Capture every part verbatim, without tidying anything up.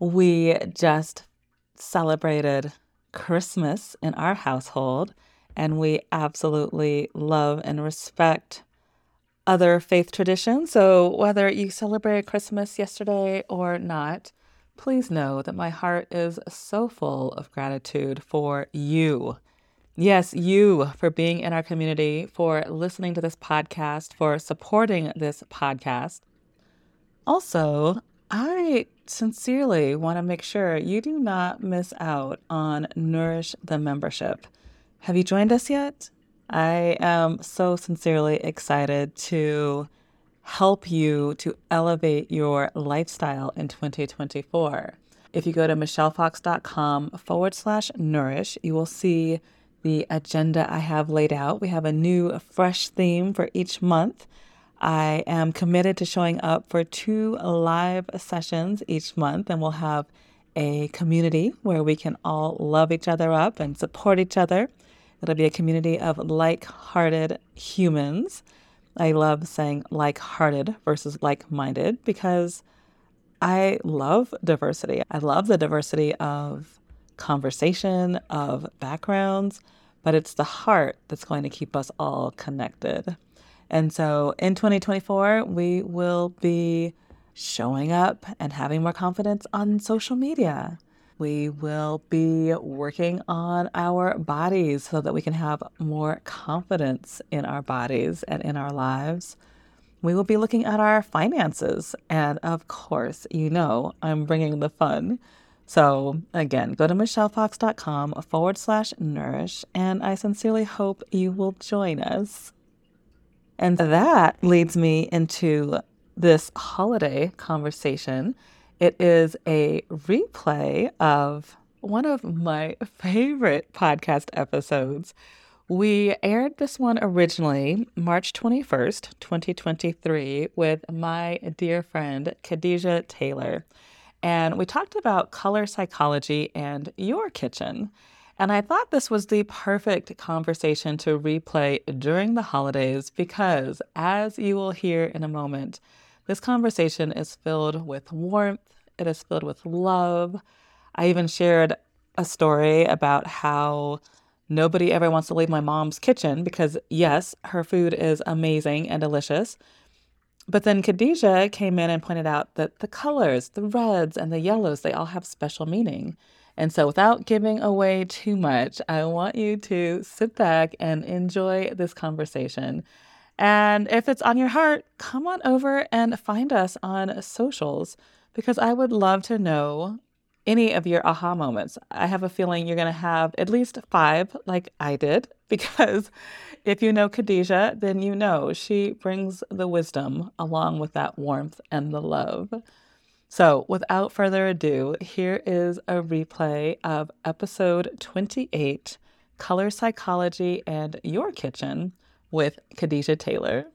We just celebrated Christmas in our household, and we absolutely love and respect other faith traditions. So whether you celebrated Christmas yesterday or not, please know that my heart is so full of gratitude for you. Yes, you, for being in our community, for listening to this podcast, for supporting this podcast. Also, I sincerely want to make sure you do not miss out on Nourish the membership. Have you joined us yet? I am so sincerely excited to help you to elevate your lifestyle in twenty twenty-four. If you go to michellefox.com forward slash nourish, you will see the agenda I have laid out. We have a new, fresh theme for each month. I am committed to showing up for two live sessions each month, and we'll have a community where we can all love each other up and support each other. It'll be a community of like-hearted humans. I love saying like-hearted versus like-minded because I love diversity. I love the diversity of conversation, of backgrounds, but it's the heart that's going to keep us all connected. And so in twenty twenty-four, we will be showing up and having more confidence on social media. We will be working on our bodies so that we can have more confidence in our bodies and in our lives. We will be looking at our finances. And of course, you know, I'm bringing the fun. So again, go to michellefox.com forward slash nourish, and I sincerely hope you will join us. And that leads me into this holiday conversation. It is a replay of one of my favorite podcast episodes. We aired this one originally March twenty-first, twenty twenty-three, with my dear friend Khadija Taylor. And we talked about color psychology and your kitchen. And I thought this was the perfect conversation to replay during the holidays because, as you will hear in a moment, this conversation is filled with warmth. It is filled with love. I even shared a story about how nobody ever wants to leave my mom's kitchen because, yes, her food is amazing and delicious. But then Khadija came in and pointed out that the colors, the reds and the yellows, they all have special meaning. And so without giving away too much, I want you to sit back and enjoy this conversation. And if it's on your heart, come on over and find us on socials, because I would love to know any of your aha moments. I have a feeling you're going to have at least five like I did, because if you know Khadija, then you know she brings the wisdom along with that warmth and the love. So without further ado, here is a replay of episode twenty-eight, Color Psychology and Your Kitchen, with Khadija Taylor.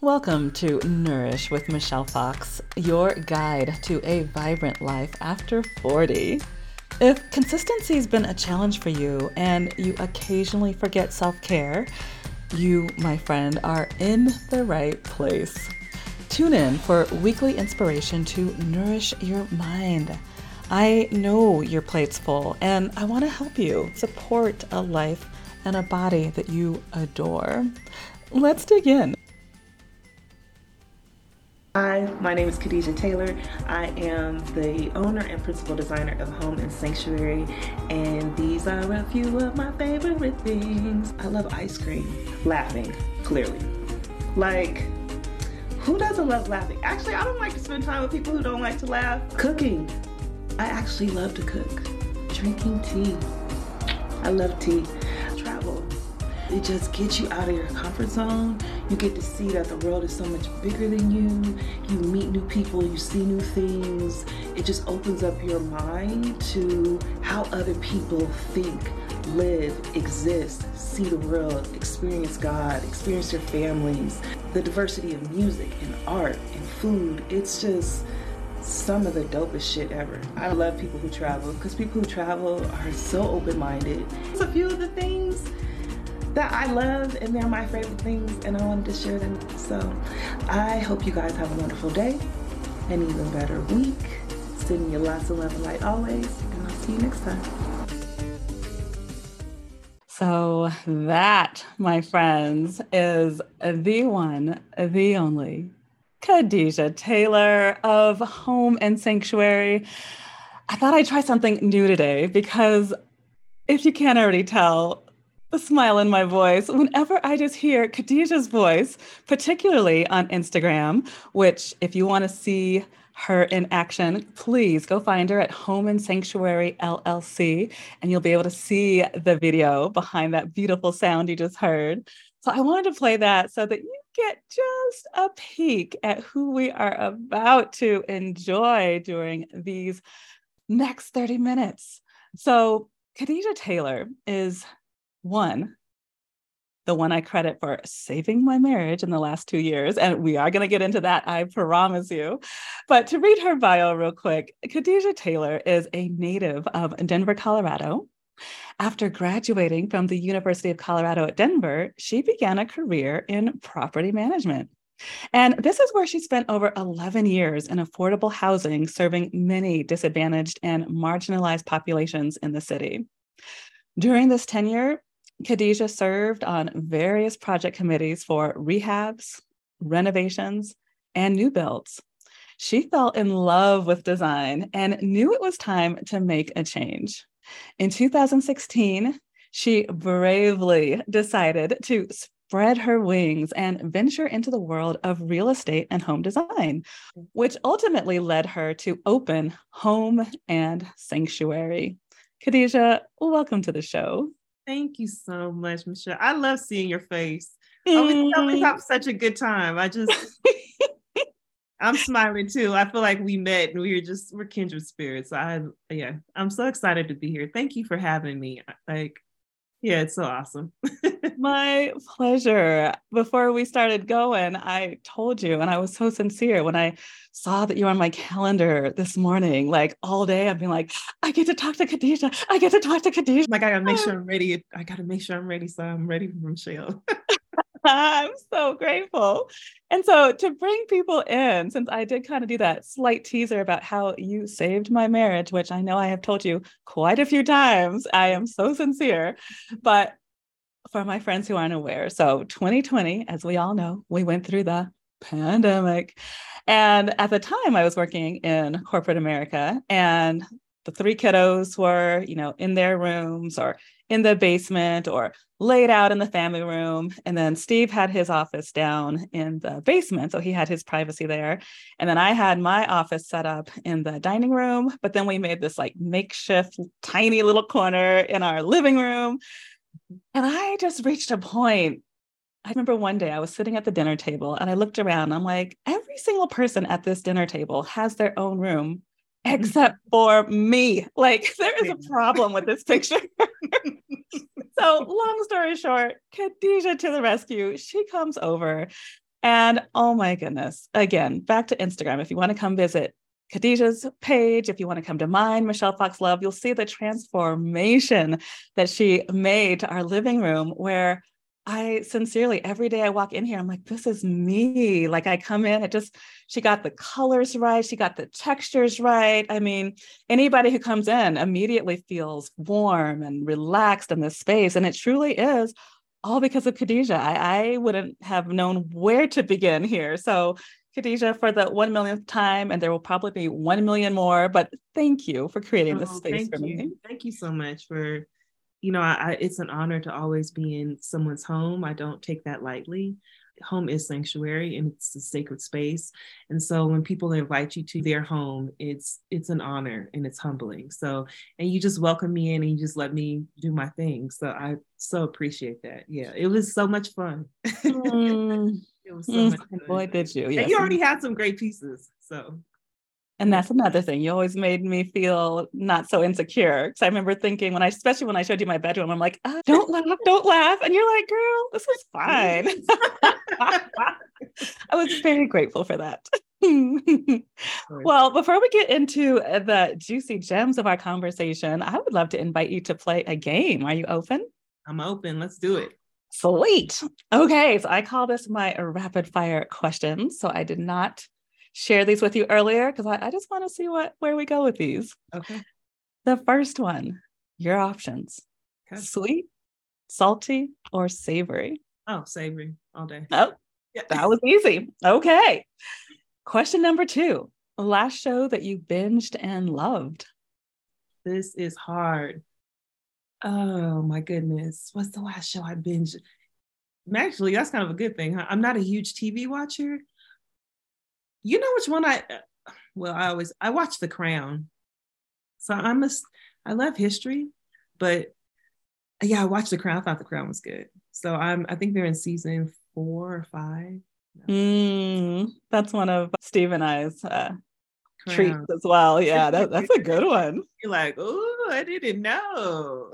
Welcome to Nourish with Michelle Fox, your guide to a vibrant life after forty. If consistency's been a challenge for you and you occasionally forget self-care, you, my friend, are in the right place. Tune in for weekly inspiration to nourish your mind. I know your plate's full, and I want to help you support a life and a body that you adore. Let's dig in. Hi, my name is Khadija Taylor. I am the owner and principal designer of Home and Sanctuary, and these are a few of my favorite things. I love ice cream. Laughing, clearly. Like, who doesn't love laughing? Actually, I don't like to spend time with people who don't like to laugh. Cooking. I actually love to cook. Drinking tea. I love tea. Travel. It just gets you out of your comfort zone. You get to see that the world is so much bigger than you. You meet new people. You see new things. It just opens up your mind to how other people think, live, exist, see the world, experience God, experience your families, the diversity of music and art and food. It's just some of the dopest shit ever. I love people who travel because people who travel are so open-minded. There's a few of the things that I love, and they're my favorite things, and I wanted to share them. So I hope you guys have a wonderful day, an even better week. sending you lots of love and light always, and I'll see you next time. So that, my friends, is the one, the only Khadija Taylor of Home and Sanctuary. I thought I'd try something new today because if you can't already tell, the smile in my voice, whenever I just hear Khadija's voice, particularly on Instagram, which if you want to see her in action, please go find her at Home and Sanctuary L L C, and you'll be able to see the video behind that beautiful sound you just heard. So I wanted to play that so that you get just a peek at who we are about to enjoy during these next thirty minutes. So Khadija Taylor is one, the one I credit for saving my marriage in the last two years. And we are going to get into that, I promise you. But to read her bio real quick, Khadija Taylor is a native of Denver, Colorado. After graduating from the University of Colorado at Denver, she began a career in property management. And this is where she spent over eleven years in affordable housing, serving many disadvantaged and marginalized populations in the city. During this tenure, Khadija served on various project committees for rehabs, renovations, and new builds. She fell in love with design and knew it was time to make a change. In two thousand sixteen, she bravely decided to spread her wings and venture into the world of real estate and home design, which ultimately led her to open Home and Sanctuary. Khadija, welcome to the show. Thank you so much, Michelle. I love seeing your face. Mm. Always, always have such a good time. I just, I'm smiling too. I feel like we met and we were just, we're kindred spirits. I, yeah, I'm so excited to be here. Thank you for having me. Like, yeah, it's so awesome. My pleasure. Before we started going, I told you, and I was so sincere when I saw that you were on my calendar this morning, like all day, I've been like, I get to talk to Khadija. I get to talk to Khadija. Like, I gotta make sure I'm ready. I gotta make sure I'm ready. So I'm ready for Michelle. I'm so grateful. And so to bring people in, since I did kind of do that slight teaser about how you saved my marriage, which I know I have told you quite a few times, I am so sincere, but for my friends who aren't aware. So twenty twenty, as we all know, we went through the pandemic. And at the time I was working in corporate America, and the three kiddos were, you know, in their rooms or in the basement or laid out in the family room. And then Steve had his office down in the basement. So he had his privacy there. And then I had my office set up in the dining room, but then we made this like makeshift tiny little corner in our living room. And I just reached a point. I remember one day I was sitting at the dinner table and I looked around and I'm like, every single person at this dinner table has their own room except for me. Like, there is a problem with this picture. So long story short, Khadija to the rescue. She comes over and oh my goodness. Again, back to Instagram. If you want to come visit Khadija's page, if you want to come to mine, Michelle Fox Love, you'll see the transformation that she made to our living room, where I sincerely, every day I walk in here, I'm like, this is me. Like, I come in, it just, she got the colors right. She got the textures right. I mean, anybody who comes in immediately feels warm and relaxed in this space. And it truly is all because of Khadija. I, I wouldn't have known where to begin here. So Khadija, for the one millionth time, and there will probably be one million more, but thank you for creating this oh, space for you. me. Thank you so much for, you know, I, I, it's an honor to always be in someone's home. I don't take that lightly. Home is sanctuary and it's a sacred space. And so when people invite you to their home, it's, it's an honor and it's humbling. So, and you just welcome me in and you just let me do my thing. So I so appreciate that. Yeah. It was so much fun. Mm. It was so mm, much fun. Boy, did you. Yes. And you already had some great pieces. So, and that's another thing. You always made me feel not so insecure. Because I remember thinking when I, especially when I showed you my bedroom, I'm like, oh, don't laugh, don't laugh. And you're like, girl, this was fine. I was very grateful for that. Well, before we get into the juicy gems of our conversation, I would love to invite you to play a game. Are you open? I'm open. Let's do it. Sweet. Okay. So I call this my rapid fire question. So I did not share these with you earlier because I, I just want to see what where we go with these. Okay. The first one, your options. Okay. Sweet, salty, or savory? Oh, savory all day. Oh, yeah. That was easy. Okay. Question number two, last show that you binged and loved. This is hard. Oh my goodness. What's the last show I binged? Actually, that's kind of a good thing. Huh? I'm not a huge T V watcher. You know which one I, well, I always, I watch The Crown. So I'm a, I love history, but yeah, I watched The Crown. I thought The Crown was good. So I'm, I think they're in season four or five. No. Mm, that's one of Steve and I's uh, treats as well. Yeah, that, that's a good one. You're like, oh, I didn't know.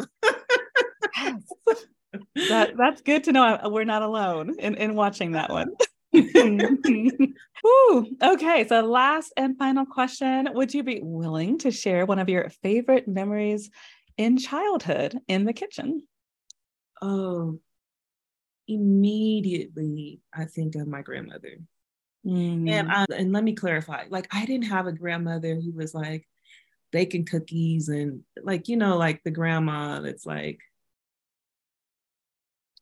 that That's good to know. We're not alone in, in watching that one. Ooh, okay, so last and final question. Would you be willing to share one of your favorite memories in childhood in the kitchen? Oh, immediately I think of my grandmother. Mm. And I, and let me clarify, like I didn't have a grandmother who was like baking cookies and like, you know, like the grandma that's like,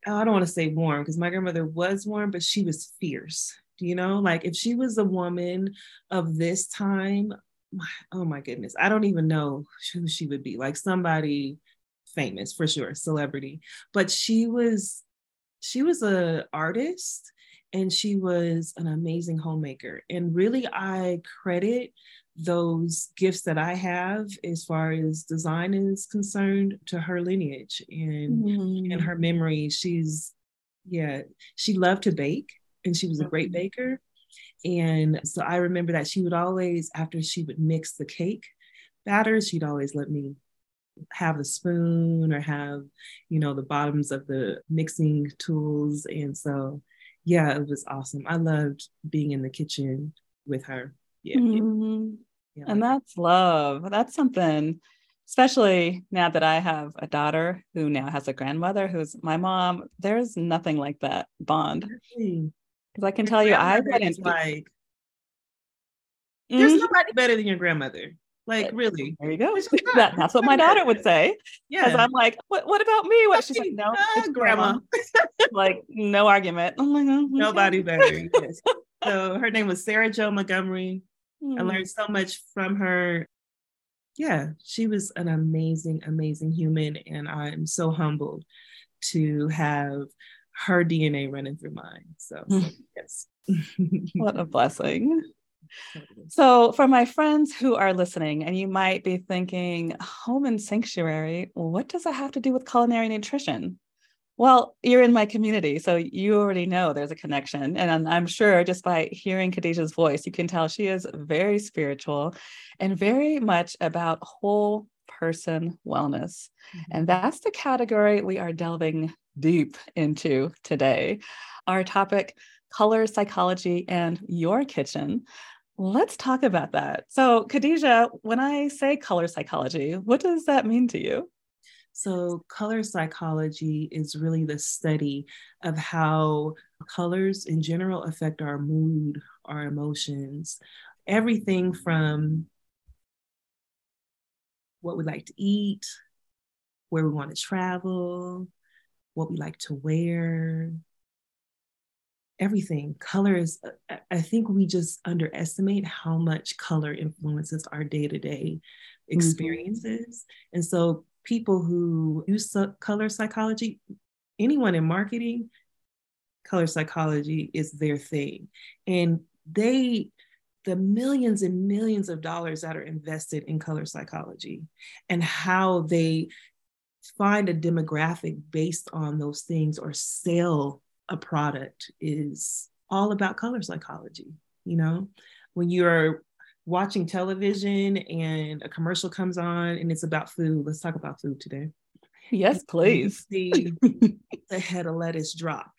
oh, I don't want to say warm because my grandmother was warm, but she was fierce. You know, like if she was a woman of this time, my, oh my goodness, I don't even know who she would be, like somebody famous for sure, celebrity, but she was She was an artist and she was an amazing homemaker. And really, I credit those gifts that I have as far as design is concerned to her lineage and, mm-hmm. and her memory. She's, yeah, she loved to bake and she was a great baker. And so I remember that she would always, after she would mix the cake batter, she'd always let me have a spoon or have, you know, the bottoms of the mixing tools. And so, yeah, it was awesome. I loved being in the kitchen with her. Yeah. Mm-hmm. yeah and like that's that. love. That's something, especially now that I have a daughter who now has a grandmother who's my mom. There's nothing like that bond. Because I can your tell you, I didn't like, mm-hmm. there's nobody better than your grandmother. Like really, there you go. That, that's what my daughter would say. Yeah, because I'm like, what? What about me? What? She's like, no, it's grandma. Like no argument. I'm like, oh, nobody better. Yes. So her name was Sarah Jo Montgomery. Mm. I learned so much from her. Yeah, she was an amazing, amazing human, and I'm so humbled to have her D N A running through mine. So, so yes, what a blessing. So for my friends who are listening, and you might be thinking, Home and Sanctuary, what does that have to do with culinary nutrition? Well, you're in my community, so you already know there's a connection. And I'm sure just by hearing Khadija's voice, you can tell she is very spiritual and very much about whole person wellness. Mm-hmm. And that's the category we are delving deep into today. Our topic, color psychology and your kitchen. Let's talk about that. So, Khadija, when I say color psychology, what does that mean to you? So, color psychology is really the study of how colors in general affect our mood, our emotions, everything from what we like to eat, where we want to travel, what we like to wear. Everything. Color is, I think we just underestimate how much color influences our day-to-day experiences. Mm-hmm. And so people who use color psychology, anyone in marketing, color psychology is their thing. And they, the millions and millions of dollars that are invested in color psychology and how they find a demographic based on those things or sell a product is all about color psychology. You know, when you're watching television and a commercial comes on and it's about food, let's talk about food today. Yes, please. The, the head of lettuce drop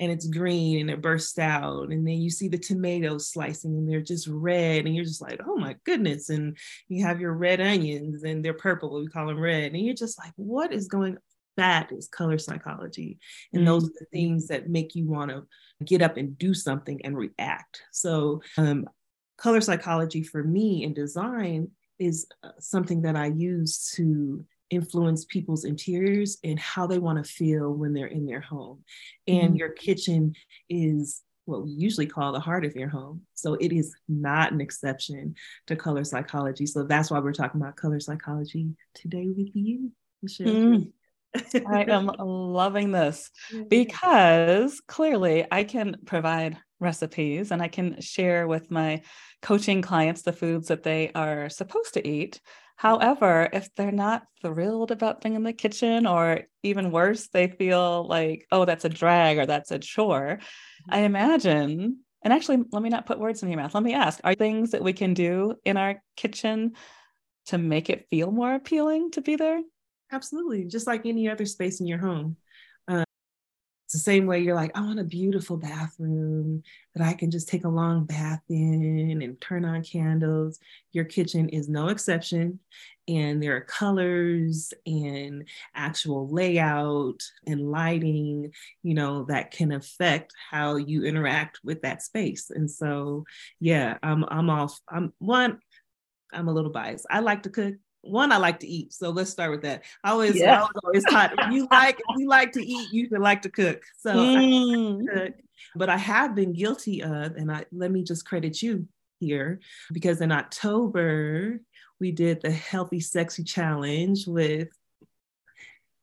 and it's green and it bursts out. And then you see the tomatoes slicing and they're just red and you're just like, oh my goodness. And you have your red onions and they're purple, we call them red. And you're just like, what is going that is color psychology. And mm-hmm. those are the things that make you want to get up and do something and react. So um, color psychology for me in design is something that I use to influence people's interiors and how they want to feel when they're in their home. And mm-hmm. your kitchen is what we usually call the heart of your home. So it is not an exception to color psychology. So that's why we're talking about color psychology today with you, Michelle. Mm. I am loving this because clearly I can provide recipes and I can share with my coaching clients the foods that they are supposed to eat. However, if they're not thrilled about being in the kitchen, or even worse, they feel like, oh, that's a drag or that's a chore. I imagine, and actually, let me not put words in your mouth. Let me ask, are things that we can do in our kitchen to make it feel more appealing to be there? Absolutely. Just like any other space in your home. Um, it's the same way you're like, I want a beautiful bathroom that I can just take a long bath in and turn on candles. Your kitchen is no exception. And there are colors and actual layout and lighting, you know, that can affect how you interact with that space. And so, yeah, I'm, I'm off. I'm one, I'm a little biased. I like to cook. One, I like to eat. So let's start with that. I always, yeah. I always, always taught, if you like, if you like to eat, you can like to cook. So mm. I like to cook. But I have been guilty of, and I, let me just credit you here, because in October, we did the Healthy Sexy Challenge with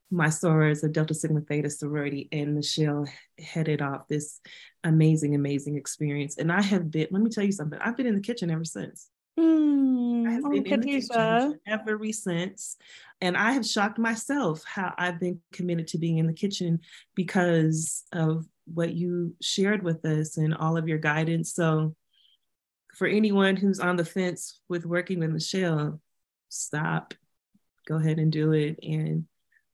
my sorors, the Delta Sigma Theta sorority, and Michelle headed off this amazing, amazing experience. And I have been, let me tell you something, I've been in the kitchen ever since. Mm, I have been in the kitchen ever since, and I have shocked myself how I've been committed to being in the kitchen because of what you shared with us and all of your guidance. So for anyone who's on the fence with working with Michelle, stop, go ahead and do it. And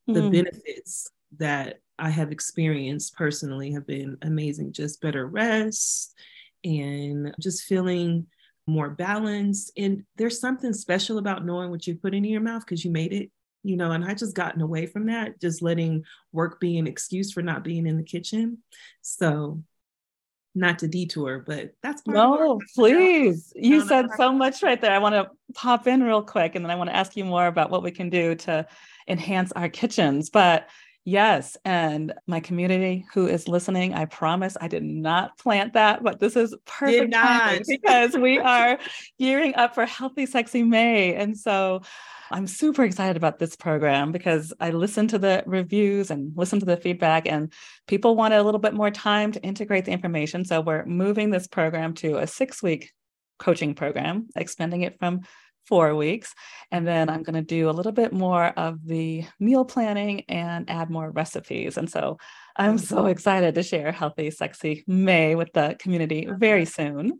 the mm. benefits that I have experienced personally have been amazing. Just better rest and just feeling more balanced. And there's something special about knowing what you put into your mouth because you made it, you know, and I just gotten away from that, just letting work be an excuse for not being in the kitchen. So not to detour, but that's part no, of please. You said know. so much right there. I want to pop in real quick. And then I want to ask you more about what we can do to enhance our kitchens, but yes. And my community who is listening, I promise I did not plant that, but this is perfect timing because we are gearing up for Healthy Sexy May. And so I'm super excited about this program because I listened to the reviews and listened to the feedback, and people wanted a little bit more time to integrate the information. So we're moving this program to a six week coaching program, expanding it from four weeks. And then I'm going to do a little bit more of the meal planning and add more recipes. And so I'm so excited to share Healthy Sexy May with the community very soon.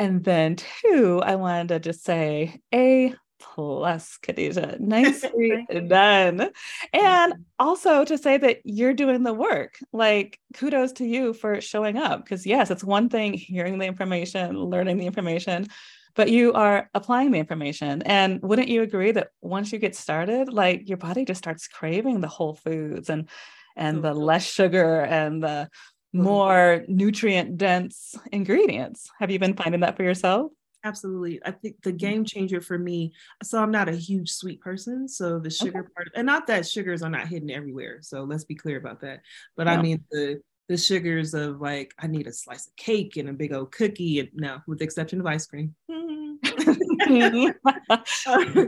And then two, I wanted to just say a plus, Khadija, nicely done. And also to say that you're doing the work, like kudos to you for showing up. Cause yes, it's one thing hearing the information, learning the information, but you are applying the information. And wouldn't you agree that once you get started, like your body just starts craving the whole foods and, and the less sugar and the more nutrient dense ingredients. Have you been finding that for yourself? Absolutely. I think the game changer for me, so I'm not a huge sweet person. So the sugar okay. part, and not that sugars are not hidden everywhere. So let's be clear about that. But no. I mean, the the sugars of like, I need a slice of cake and a big old cookie. And no, with the exception of ice cream. we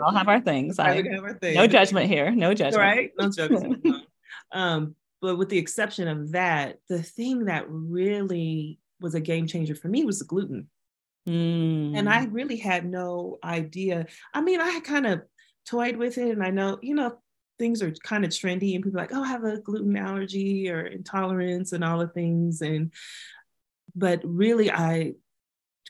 all have our things. I, have our things. No judgment here. No judgment. Right? No judgment. No. Um, but with the exception of that, the thing that really was a game changer for me was the gluten. Mm. And I really had no idea. I mean, I had kind of toyed with it, and I know, you know, things are kind of trendy and people are like, oh, I have a gluten allergy or intolerance and all the things. And, but really I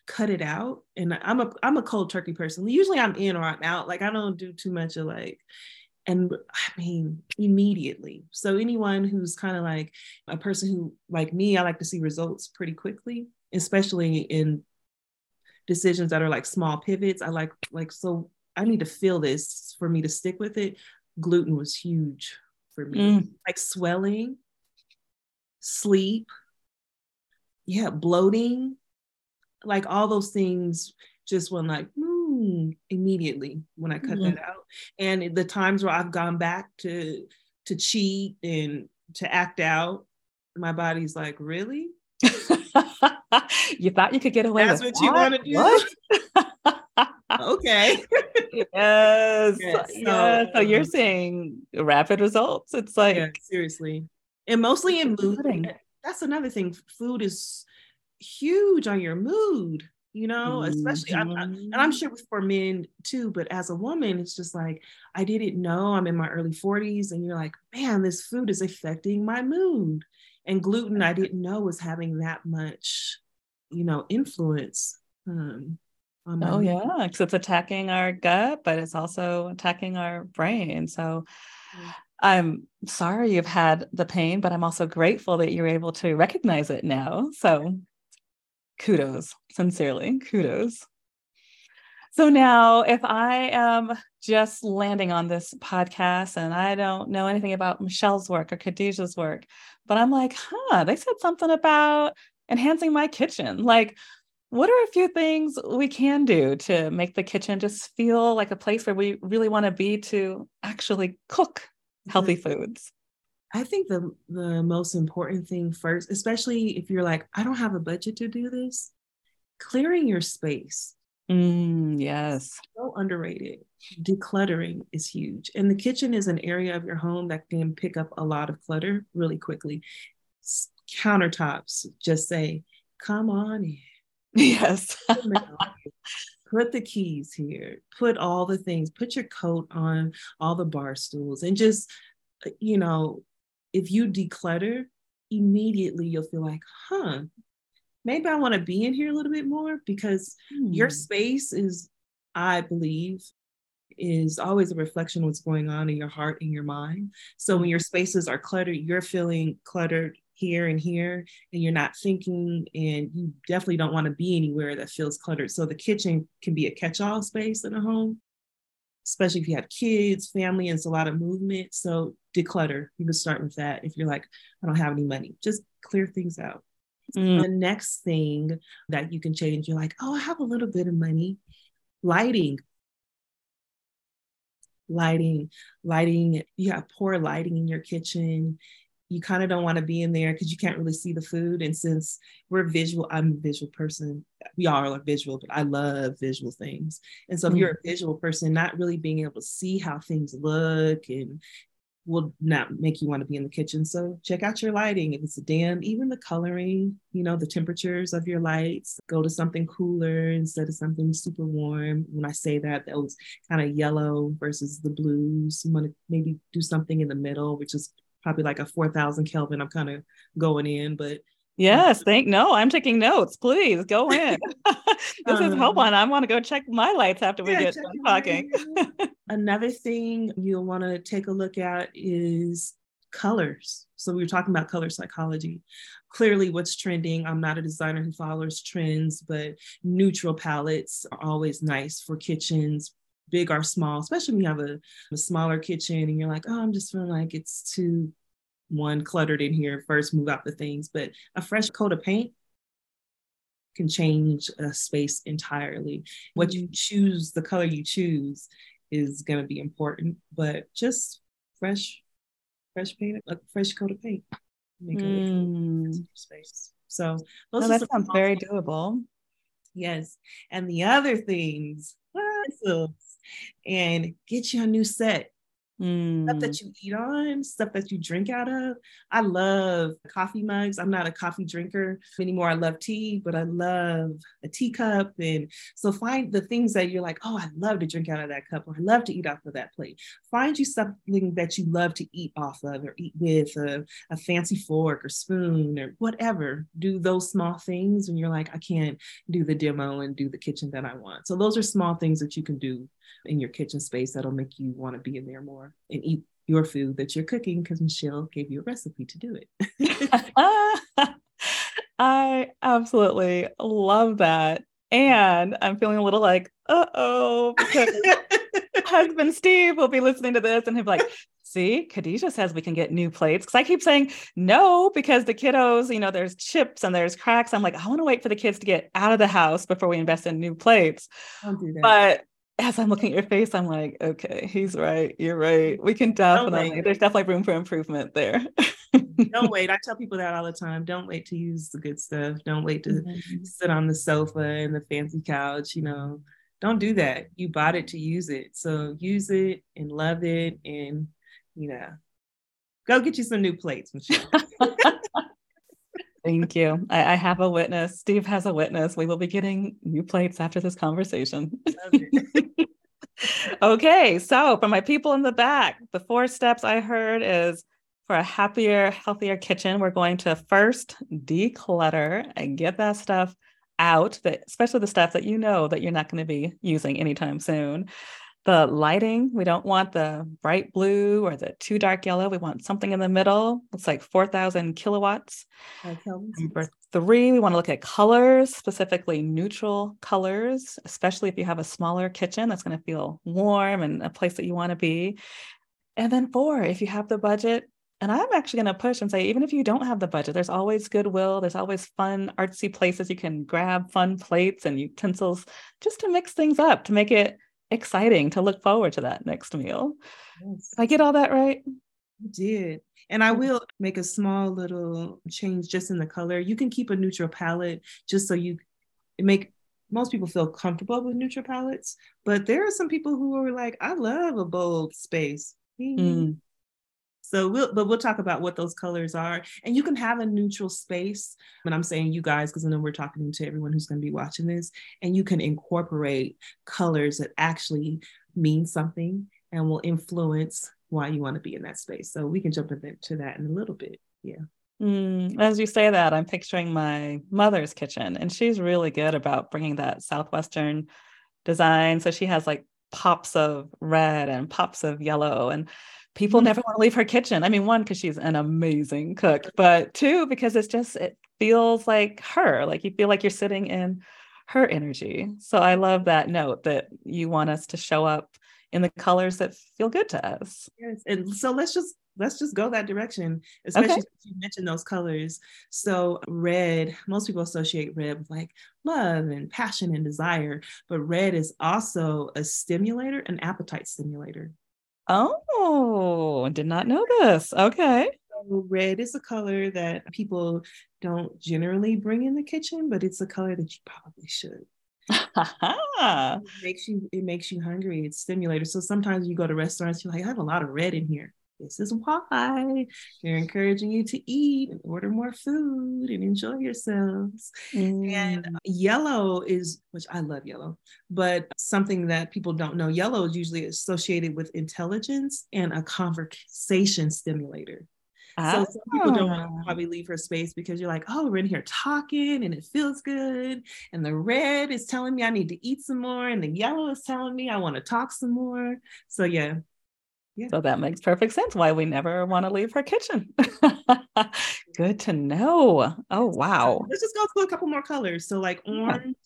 cut it out, and I'm a, I'm a cold turkey person. Usually I'm in or I'm out. Like I don't do too much of like, and I mean, immediately. So anyone who's kind of like a person who like me, I like to see results pretty quickly, especially in decisions that are like small pivots. I like, like, so I need to feel this for me to stick with it. Gluten was huge for me, mm. like swelling, sleep, yeah, bloating, like all those things just went like mm, immediately when I cut mm-hmm. that out. And the times where I've gone back to to cheat and to act out, my body's like, really? You thought you could get away That's with that? That's what you want to do? What? Okay. Yes. Yes. So, yeah. So you're seeing rapid results. It's like, yeah, seriously. And mostly in mood. That's another thing. Food is huge on your mood, you know, mm-hmm. especially, I'm, I, and I'm sure for men too, but as a woman, it's just like, I didn't know, I'm in my early forties and you're like, man, this food is affecting my mood. And gluten, I didn't know was having that much, you know, influence. Um, Oh yeah, because it's attacking our gut, but it's also attacking our brain. So mm-hmm. I'm sorry you've had the pain, but I'm also grateful that you're able to recognize it now. So kudos, sincerely, kudos. So now if I am just landing on this podcast and I don't know anything about Michelle's work or Khadija's work, but I'm like, huh, they said something about enhancing my kitchen. Like, what are a few things we can do to make the kitchen just feel like a place where we really want to be to actually cook healthy foods? I think the, the most important thing first, especially if you're like, I don't have a budget to do this, clearing your space. Mm, yes. So underrated. Decluttering is huge. And the kitchen is an area of your home that can pick up a lot of clutter really quickly. Countertops, just say, come on in. Yes. Put the keys here, put all the things, put your coat on, all the bar stools, and just, you know, if you declutter, immediately you'll feel like, huh, maybe I want to be in here a little bit more, because hmm. your space is, I believe, is always a reflection of what's going on in your heart and your mind. So when your spaces are cluttered, you're feeling cluttered here and here, and you're not thinking, and you definitely don't want to be anywhere that feels cluttered. So the kitchen can be a catch-all space in a home, especially if you have kids, family, and it's a lot of movement. So declutter, you can start with that. If you're like, I don't have any money, just clear things out. Mm. The next thing that you can change, you're like, oh, I have a little bit of money. Lighting. Lighting, lighting, you have poor lighting in your kitchen. You kind of don't want to be in there because you can't really see the food. And since we're visual, I'm a visual person. We all are visual, but I love visual things. And so if mm-hmm. you're a visual person, not really being able to see how things look and will not make you want to be in the kitchen. So check out your lighting. If it's a dim, even the coloring, you know, the temperatures of your lights, go to something cooler instead of something super warm. When I say that, that was kind of yellow versus the blues. You want to maybe do something in the middle, which is probably like a four thousand Kelvin. I'm kind of going in, but. Yes. Thank no, I'm taking notes. Please go in. This um, is helpful. I want to go check my lights after we yeah, get done talking. Another thing you'll want to take a look at is colors. So we were talking about color psychology. Clearly what's trending. I'm not a designer who follows trends, but neutral palettes are always nice for kitchens, big or small, especially when you have a, a smaller kitchen and you're like, oh, I'm just feeling like it's too one cluttered in here. First, move out the things, but a fresh coat of paint can change a space entirely. What you choose, the color you choose is going to be important, but just fresh, fresh paint, a fresh coat of paint. Make mm. space. So those no, are that sounds very things. Doable. Yes. And the other things, and get you a new set. Mm. Stuff that you eat on, stuff that you drink out of. I love coffee mugs. I'm not a coffee drinker anymore. I love tea, but I love a teacup. And so find the things that you're like, oh, I love to drink out of that cup, or I love to eat off of that plate. Find you something that you love to eat off of, or eat with a, a fancy fork or spoon or whatever. Do those small things when you're like, I can't do the demo and do the kitchen that I want. So those are small things that you can do in your kitchen space that'll make you want to be in there more and eat your food that you're cooking, because Michelle gave you a recipe to do it. I absolutely love that. And I'm feeling a little like, uh-oh, because husband Steve will be listening to this and he'll be like, see, Khadija says we can get new plates. Cause I keep saying no, because the kiddos, you know, there's chips and there's cracks. I'm like, I want to wait for the kids to get out of the house before we invest in new plates. Don't do that. But as I'm looking at your face, I'm like, okay, he's right. You're right. We can definitely, there's definitely room for improvement there. Don't wait. I tell people that all the time. Don't wait to use the good stuff. Don't wait to mm-hmm. sit on the sofa and the fancy couch, you know, don't do that. You bought it to use it. So use it and love it and, you know, go get you some new plates, Michelle. Thank you. I, I have a witness. Steve has a witness. We will be getting new plates after this conversation. Love it. Okay. So for my people in the back, the four steps I heard is for a happier, healthier kitchen, we're going to first declutter and get that stuff out, that, especially the stuff that you know that you're not going to be using anytime soon. The lighting, we don't want the bright blue or the too dark yellow. We want something in the middle. It's like four thousand kilowatts. Okay. Number three, we want to look at colors, specifically neutral colors, especially if you have a smaller kitchen that's going to feel warm and a place that you want to be. And then four, if you have the budget, and I'm actually going to push and say, even if you don't have the budget, there's always Goodwill. There's always fun, artsy places. You can grab fun plates and utensils just to mix things up, to make it exciting, to look forward to that next meal. Yes. Did I get all that right? You did. And I will make a small little change just in the color. You can keep a neutral palette just so you make most people feel comfortable with neutral palettes. But there are some people who are like, I love a bold space. Mm. So we'll, but we'll talk about what those colors are, and you can have a neutral space. And I'm saying you guys, because I know we're talking to everyone who's going to be watching this, and you can incorporate colors that actually mean something and will influence why you want to be in that space. So we can jump into that in a little bit. Yeah. Mm, as you say that, I'm picturing my mother's kitchen, and she's really good about bringing that Southwestern design. So she has like pops of red and pops of yellow, and people never want to leave her kitchen. I mean, one, because she's an amazing cook, but two, because it's just, it feels like her, like you feel like you're sitting in her energy. So I love that note that you want us to show up in the colors that feel good to us. Yes. And so let's just, let's just go that direction, especially okay. since you mentioned those colors. So red, most people associate red with like love and passion and desire, but red is also a stimulator, an appetite stimulator. Oh, I did not know this. Okay. So red is a color that people don't generally bring in the kitchen, but it's a color that you probably should. it makes you, it makes you hungry. It's stimulator. So sometimes you go to restaurants, you're like, I have a lot of red in here. This is why they're encouraging you to eat and order more food and enjoy yourselves. Mm. And yellow is, which I love yellow, but something that people don't know, yellow is usually associated with intelligence and a conversation stimulator. So some people don't want to probably leave her space because you're like, oh, we're in here talking and it feels good. And the red is telling me I need to eat some more. And the yellow is telling me I want to talk some more. So yeah. Yeah. So that makes perfect sense why we never want to leave her kitchen. Good to know. Oh, wow. Let's just go through a couple more colors. So like orange,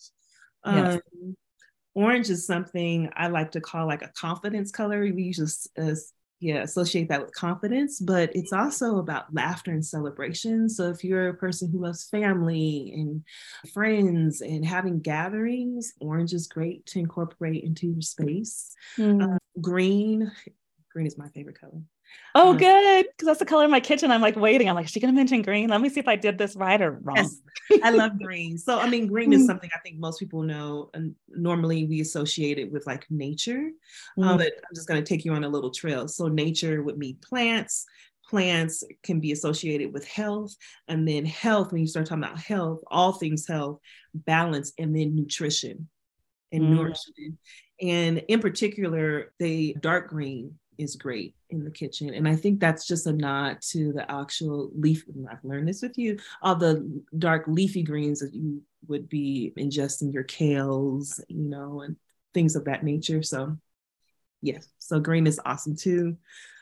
yeah. um, yes. Orange is something I like to call like a confidence color. We usually uh, yeah, associate that with confidence, but it's also about laughter and celebration. So if you're a person who loves family and friends and having gatherings, orange is great to incorporate into your space. Mm. Uh, green Green is my favorite color. Oh, um, good. Because that's the color of my kitchen. I'm like waiting. I'm like, is she going to mention green? Let me see if I did this right or wrong. Yes, I love green. So, I mean, green is something I think most people know. And normally we associate it with like nature, mm. um, but I'm just going to take you on a little trail. So nature would mean plants. Plants can be associated with health. And then health, when you start talking about health, all things health, balance, and then nutrition and mm. nourishment. And in particular, the dark green is great in the kitchen. And I think that's just a nod to the actual leaf. And I've learned this with you, all the dark leafy greens that you would be ingesting, your kales, you know, and things of that nature. So yes, so green is awesome too.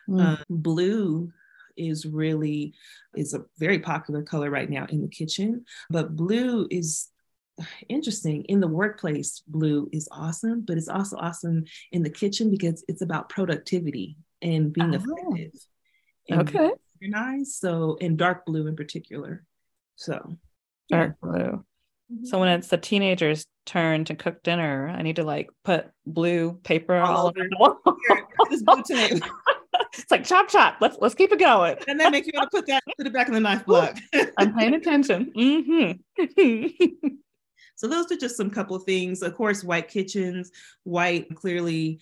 Mm. Um, blue is really, is a very popular color right now in the kitchen, but blue is interesting. In the workplace, blue is awesome, but it's also awesome in the kitchen because it's about productivity and being oh. effective. And okay. Being organized. So, and dark blue in particular. So yeah. Dark blue. Mm-hmm. So when it's the teenager's turn to cook dinner, I need to like put blue paper all, all over the wall. Here, this blue tape. It's like chop chop. Let's let's keep it going. And then make you want to put that to the back of the knife block. I'm paying attention. Mm-hmm. So those are just some couple of things. Of course, white kitchens, white clearly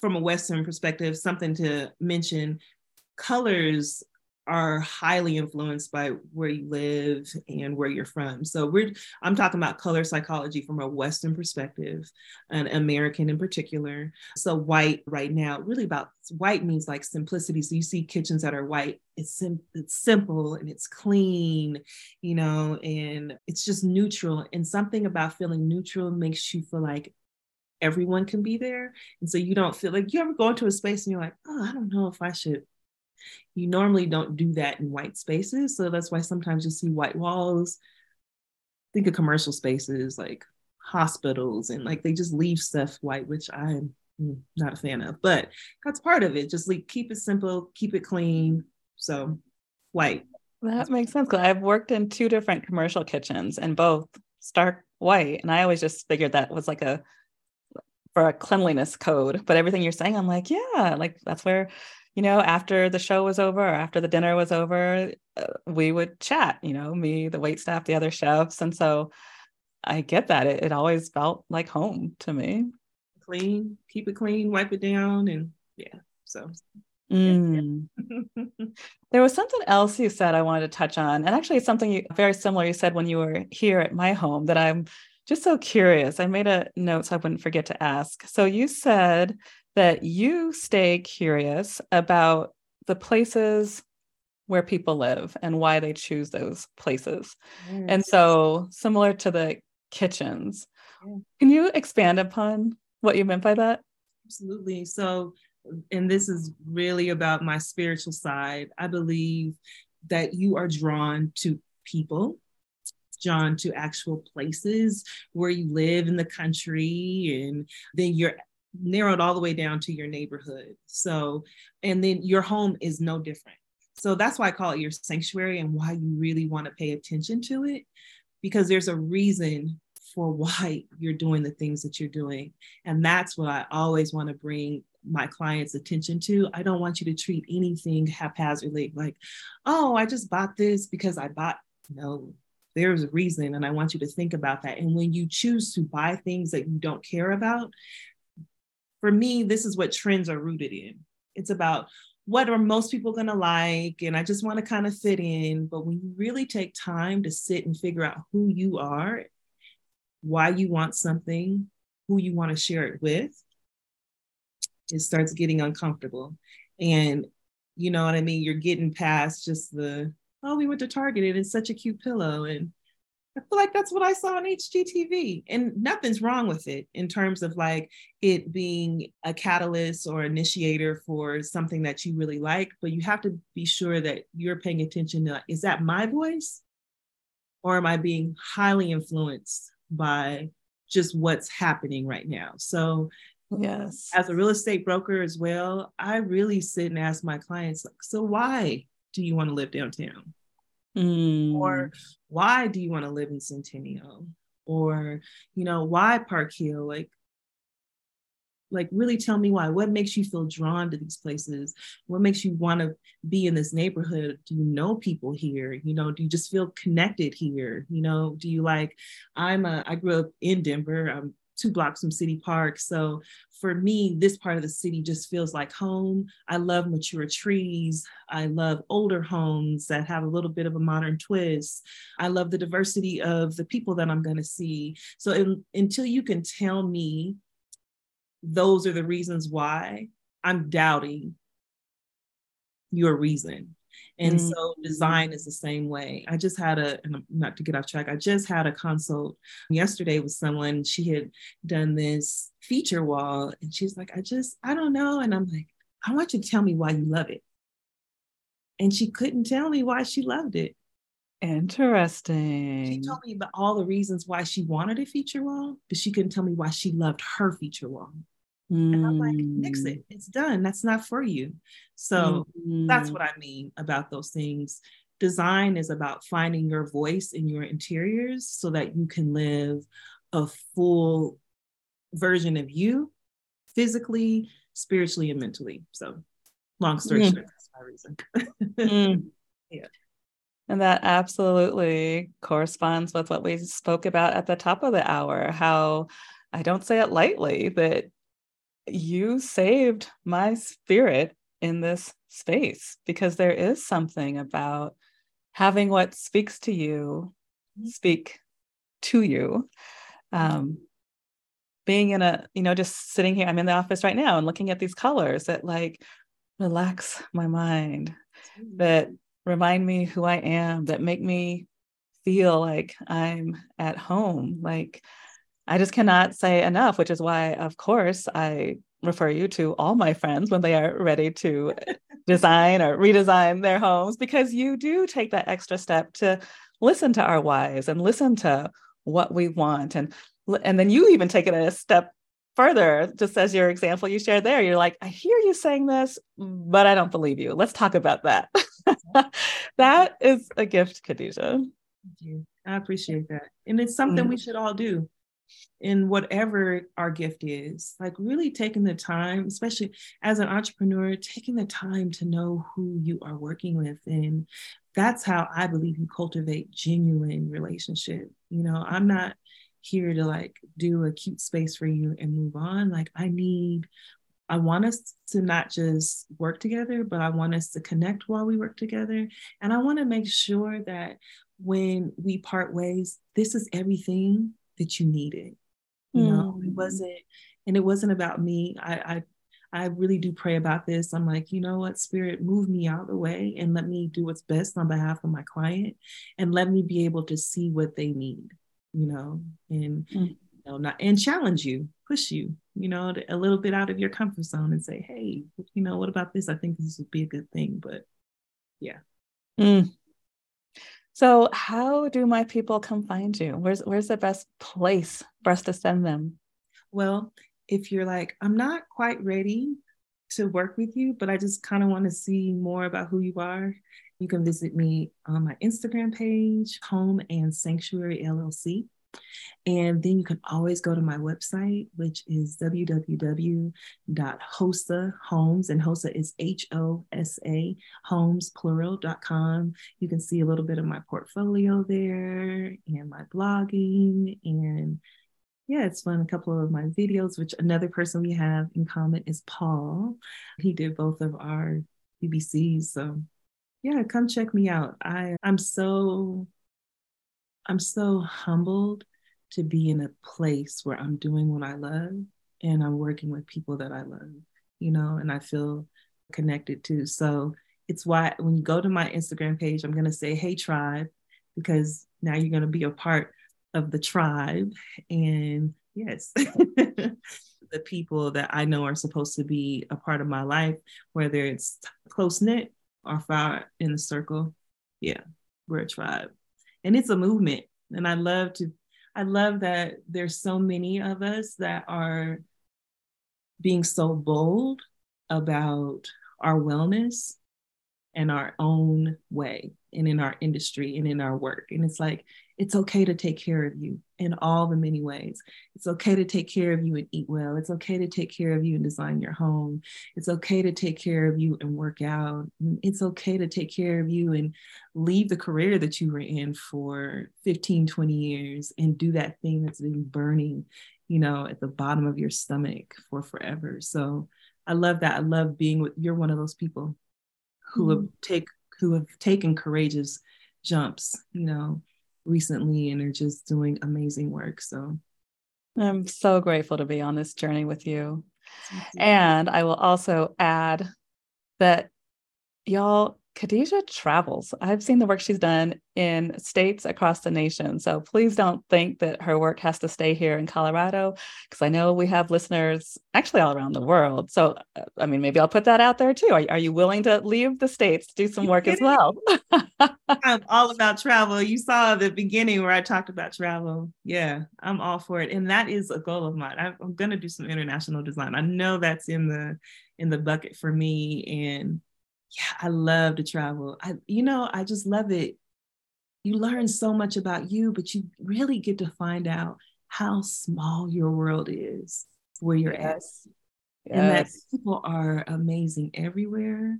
from a Western perspective, something to mention. Colors are highly influenced by where you live and where you're from. So we're I'm talking about color psychology from a Western perspective, an American in particular. So white right now, really about white means like simplicity. So you see kitchens that are white, it's, sim- it's simple and it's clean, you know, and it's just neutral. And something about feeling neutral makes you feel like everyone can be there. And so you don't feel like you ever go into a space and you're like, oh, I don't know if I should. You normally don't do that in white spaces. So that's why sometimes you see white walls. Think of commercial spaces like hospitals and like they just leave stuff white, which I'm not a fan of, but that's part of it. Just like keep it simple, keep it clean. So white. That makes sense. Cause I've worked in two different commercial kitchens and both stark white. And I always just figured that was like a, for a cleanliness code, but everything you're saying, I'm like, yeah, like that's where, you know, after the show was over, or after the dinner was over, uh, we would chat, you know, me, the waitstaff, the other chefs. And so I get that. It, it always felt like home to me. Clean, keep it clean, wipe it down. And yeah, so. Mm. Yeah. There was something else you said I wanted to touch on. And actually it's something you, very similar you said when you were here at my home that I'm just so curious. I made a note so I wouldn't forget to ask. So you said that you stay curious about the places where people live and why they choose those places. Yes. And so similar to the kitchens, yes. Can you expand upon what you meant by that? Absolutely. So, and this is really about my spiritual side. I believe that you are drawn to people, drawn to actual places where you live in the country, and then you're narrowed all the way down to your neighborhood. So, and then your home is no different. So that's why I call it your sanctuary and why you really want to pay attention to it, because there's a reason for why you're doing the things that you're doing. And that's what I always want to bring my clients' attention to. I don't want you to treat anything haphazardly, like, oh, I just bought this because I bought, no, there's a reason. And I want you to think about that. And when you choose to buy things that you don't care about, for me, this is what trends are rooted in. It's about what are most people going to like, and I just want to kind of fit in. But when you really take time to sit and figure out who you are, why you want something, who you want to share it with, it starts getting uncomfortable. And you know what I mean? You're getting past just the, oh, we went to Target and it's such a cute pillow. And I feel like that's what I saw on H G T V, and nothing's wrong with it in terms of like it being a catalyst or initiator for something that you really like, but you have to be sure that you're paying attention to, is that my voice or am I being highly influenced by just what's happening right now? So yes, as a real estate broker as well, I really sit and ask my clients, like, so why do you want to live downtown? Mm. Or why do you want to live in Centennial? Or, you know, why Park Hill? Like, like really tell me why. What makes you feel drawn to these places? What makes you want to be in this neighborhood? Do you know people here? You know, do you just feel connected here? You know, do you like, I'm a, I grew up in Denver. I'm two blocks from City Park. So for me, this part of the city just feels like home. I love mature trees. I love older homes that have a little bit of a modern twist. I love the diversity of the people that I'm going to see. So in, until you can tell me those are the reasons why, I'm doubting your reason. And mm-hmm. So design is the same way. I just had a, and not to get off track, I just had a consult yesterday with someone. She had done this feature wall and she's like, I just, I don't know. And I'm like, I want you to tell me why you love it. And she couldn't tell me why she loved it. Interesting. She told me about all the reasons why she wanted a feature wall, but she couldn't tell me why she loved her feature wall. Mm. And I'm like, nix it. It's done. That's not for you. So mm. that's what I mean about those things. Design is about finding your voice in your interiors so that you can live a full version of you physically, spiritually, and mentally. So long story mm. short, that's my reason. mm. Yeah. And that absolutely corresponds with what we spoke about at the top of the hour, how I don't say it lightly, but you saved my spirit in this space, because there is something about having what speaks to you, speak to you. Um, being in a, you know, just sitting here, I'm in the office right now and looking at these colors that like relax my mind, that remind me who I am, that make me feel like I'm at home. Like, I just cannot say enough, which is why, of course, I refer you to all my friends when they are ready to design or redesign their homes, because you do take that extra step to listen to our whys and listen to what we want. And, and then you even take it a step further, just as your example you shared there. You're like, I hear you saying this, but I don't believe you. Let's talk about that. That is a gift, Khadija. Thank you. I appreciate that. And it's something mm. we should all do in whatever our gift is, like really taking the time, especially as an entrepreneur, taking the time to know who you are working with. And that's how I believe you cultivate genuine relationship. You know, I'm not here to like do a cute space for you and move on. Like I need I want us to not just work together, but I want us to connect while we work together. And I want to make sure that when we part ways, this is everything that you needed. You mm. know, it wasn't, and it wasn't about me. I, I, I really do pray about this. I'm like, you know what, Spirit, move me out of the way and let me do what's best on behalf of my client, and let me be able to see what they need, you know, and, mm. you know, not, and challenge you, push you, you know, a little bit out of your comfort zone and say, hey, you know, what about this? I think this would be a good thing, but yeah. Mm. So how do my people come find you? Where's, where's the best place for us to send them? Well, if you're like, I'm not quite ready to work with you, but I just kind of want to see more about who you are, you can visit me on my Instagram page, Home and Sanctuary L L C. And then you can always go to my website, which is w w w dot hosa homes, and HOSA is H O S A, homes, plural dot com. You can see a little bit of my portfolio there and my blogging. And yeah, it's fun. A couple of my videos, which another person we have in common is Paul. He did both of our U B Cs. So yeah, come check me out. I, I'm so... I'm so humbled to be in a place where I'm doing what I love and I'm working with people that I love, you know, and I feel connected to. So it's why when you go to my Instagram page, I'm going to say, hey, tribe, because now you're going to be a part of the tribe. And yes, the people that I know are supposed to be a part of my life, whether it's close knit or far in the circle. Yeah, we're a tribe. And it's a movement. And I love to, I love that there's so many of us that are being so bold about our wellness and our own way and in our industry and in our work. And it's like, it's okay to take care of you in all the many ways. It's okay to take care of you and eat well. It's okay to take care of you and design your home. It's okay to take care of you and work out. It's okay to take care of you and leave the career that you were in for fifteen, twenty years and do that thing that's been burning, you know, at the bottom of your stomach for forever. So I love that. I love being with, you're one of those people who mm-hmm. have take, who have taken courageous jumps, you know, recently, and are just doing amazing work. So I'm so grateful to be on this journey with you. And I will also add that y'all, Khadija travels. I've seen the work she's done in states across the nation. So please don't think that her work has to stay here in Colorado, because I know we have listeners actually all around the world. So, I mean, maybe I'll put that out there too. Are, are you willing to leave the states to do some work as well? I'm all about travel. You saw the beginning where I talked about travel. Yeah, I'm all for it. And that is a goal of mine. I'm, I'm going to do some international design. I know that's in the, in the bucket for me. And yeah, I love to travel. I, you know, I just love it. You learn so much about you, but you really get to find out how small your world is, where you're yes. at. Yes. And that people are amazing everywhere.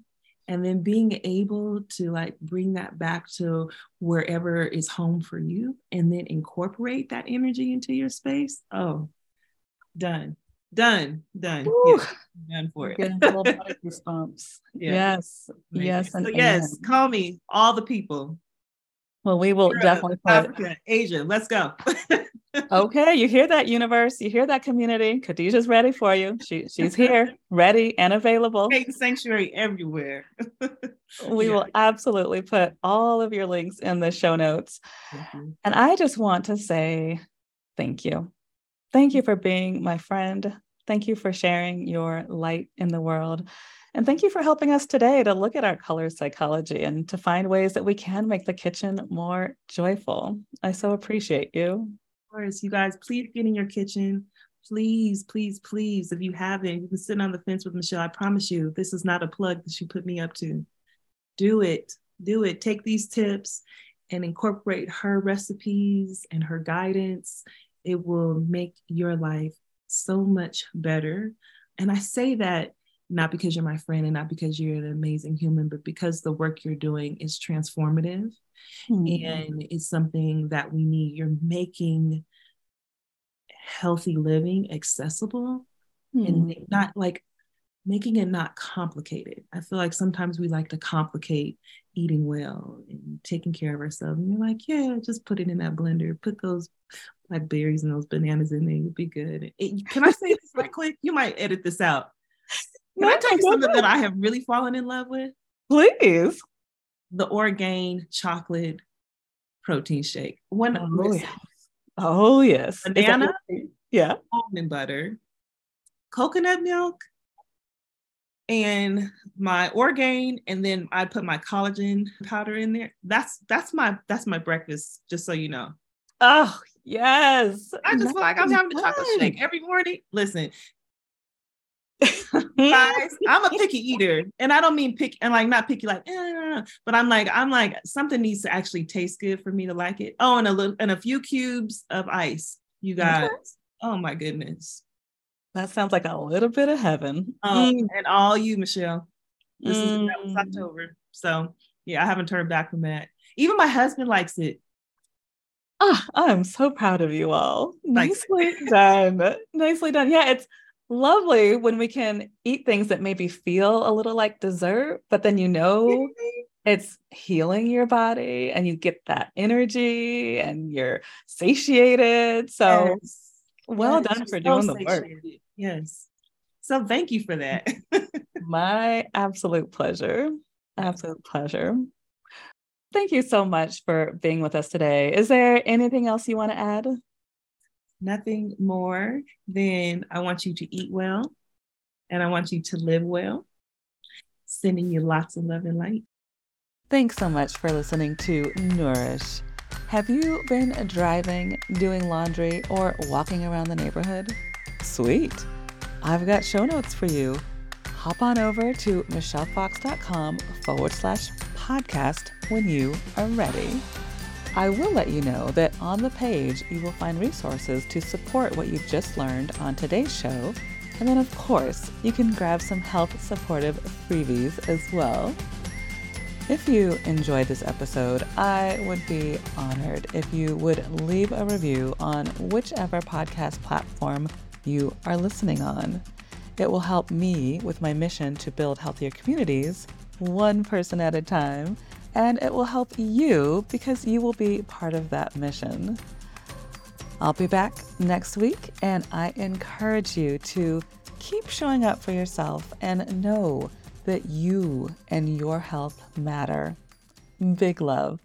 And then being able to like bring that back to wherever is home for you and then incorporate that energy into your space. Oh, done. Done, done, yeah, done for it. Goosebumps. Yeah. Yes, amazing. yes, and, so yes. And, call me, all the people. Well, we will Europe, definitely. Africa, Asia, let's go. Okay, you hear that, universe? You hear that, community? Khadija's ready for you. She she's here, ready and available. Take Sanctuary everywhere. We yeah. will absolutely put all of your links in the show notes, mm-hmm. and I just want to say thank you. Thank you for being my friend. Thank you for sharing your light in the world. And thank you for helping us today to look at our color psychology and to find ways that we can make the kitchen more joyful. I so appreciate you. Of course, you guys, please get in your kitchen. Please, please, please. If you haven't, you've been sitting on the fence with Michelle. I promise you, this is not a plug that she put me up to. Do it. Do it. Take these tips and incorporate her recipes and her guidance. It will make your life so much better. And I say that not because you're my friend and not because you're an amazing human, but because the work you're doing is transformative mm-hmm. and it's something that we need. You're making healthy living accessible mm-hmm. and not like making it not complicated. I feel like sometimes we like to complicate eating well and taking care of ourselves. And you're like, yeah, just put it in that blender, put those like berries and those bananas in there, you'll be good. It, can I say this right quick? You might edit this out. Can I tell you something that I have really fallen in love with? Please. The Orgain chocolate protein shake. One oh, yes. oh yes. Banana, yeah, almond butter, coconut milk, and my Orgain, and then I put my collagen powder in there. That's that's my that's my breakfast, just so you know. Oh, yes. I just nice. feel like I'm having a chocolate shake every morning. Listen, guys, I'm a picky eater. And I don't mean picky and like not picky, like, eh, but I'm like, I'm like, something needs to actually taste good for me to like it. Oh, and a little and a few cubes of ice, you guys. Okay. Oh my goodness. That sounds like a little bit of heaven. Um, mm. And all you, Michelle. This mm. is that was October. So yeah, I haven't turned back from that. Even my husband likes it. Oh, I'm so proud of you all. Nicely done. Nicely done. Yeah, it's lovely when we can eat things that maybe feel a little like dessert, but then you know it's healing your body and you get that energy and you're satiated. So yes. well yes. done for so doing satiated. the work. Yes. So thank you for that. My absolute pleasure. Absolute pleasure. Thank you so much for being with us today. Is there anything else you want to add? Nothing more than I want you to eat well and I want you to live well. Sending you lots of love and light. Thanks so much for listening to Nourish. Have you been driving, doing laundry, or walking around the neighborhood? Sweet. I've got show notes for you. Hop on over to michellefox.com forward slash podcast when you are ready. I will let you know that on the page you will find resources to support what you've just learned on today's show, and then of course you can grab some health supportive freebies as well. If you enjoyed this episode, I would be honored if you would leave a review on whichever podcast platform you are listening on. It will help me with my mission to build healthier communities one person at a time, and it will help you because you will be part of that mission. I'll be back next week, and I encourage you to keep showing up for yourself and know that you and your health matter. Big love.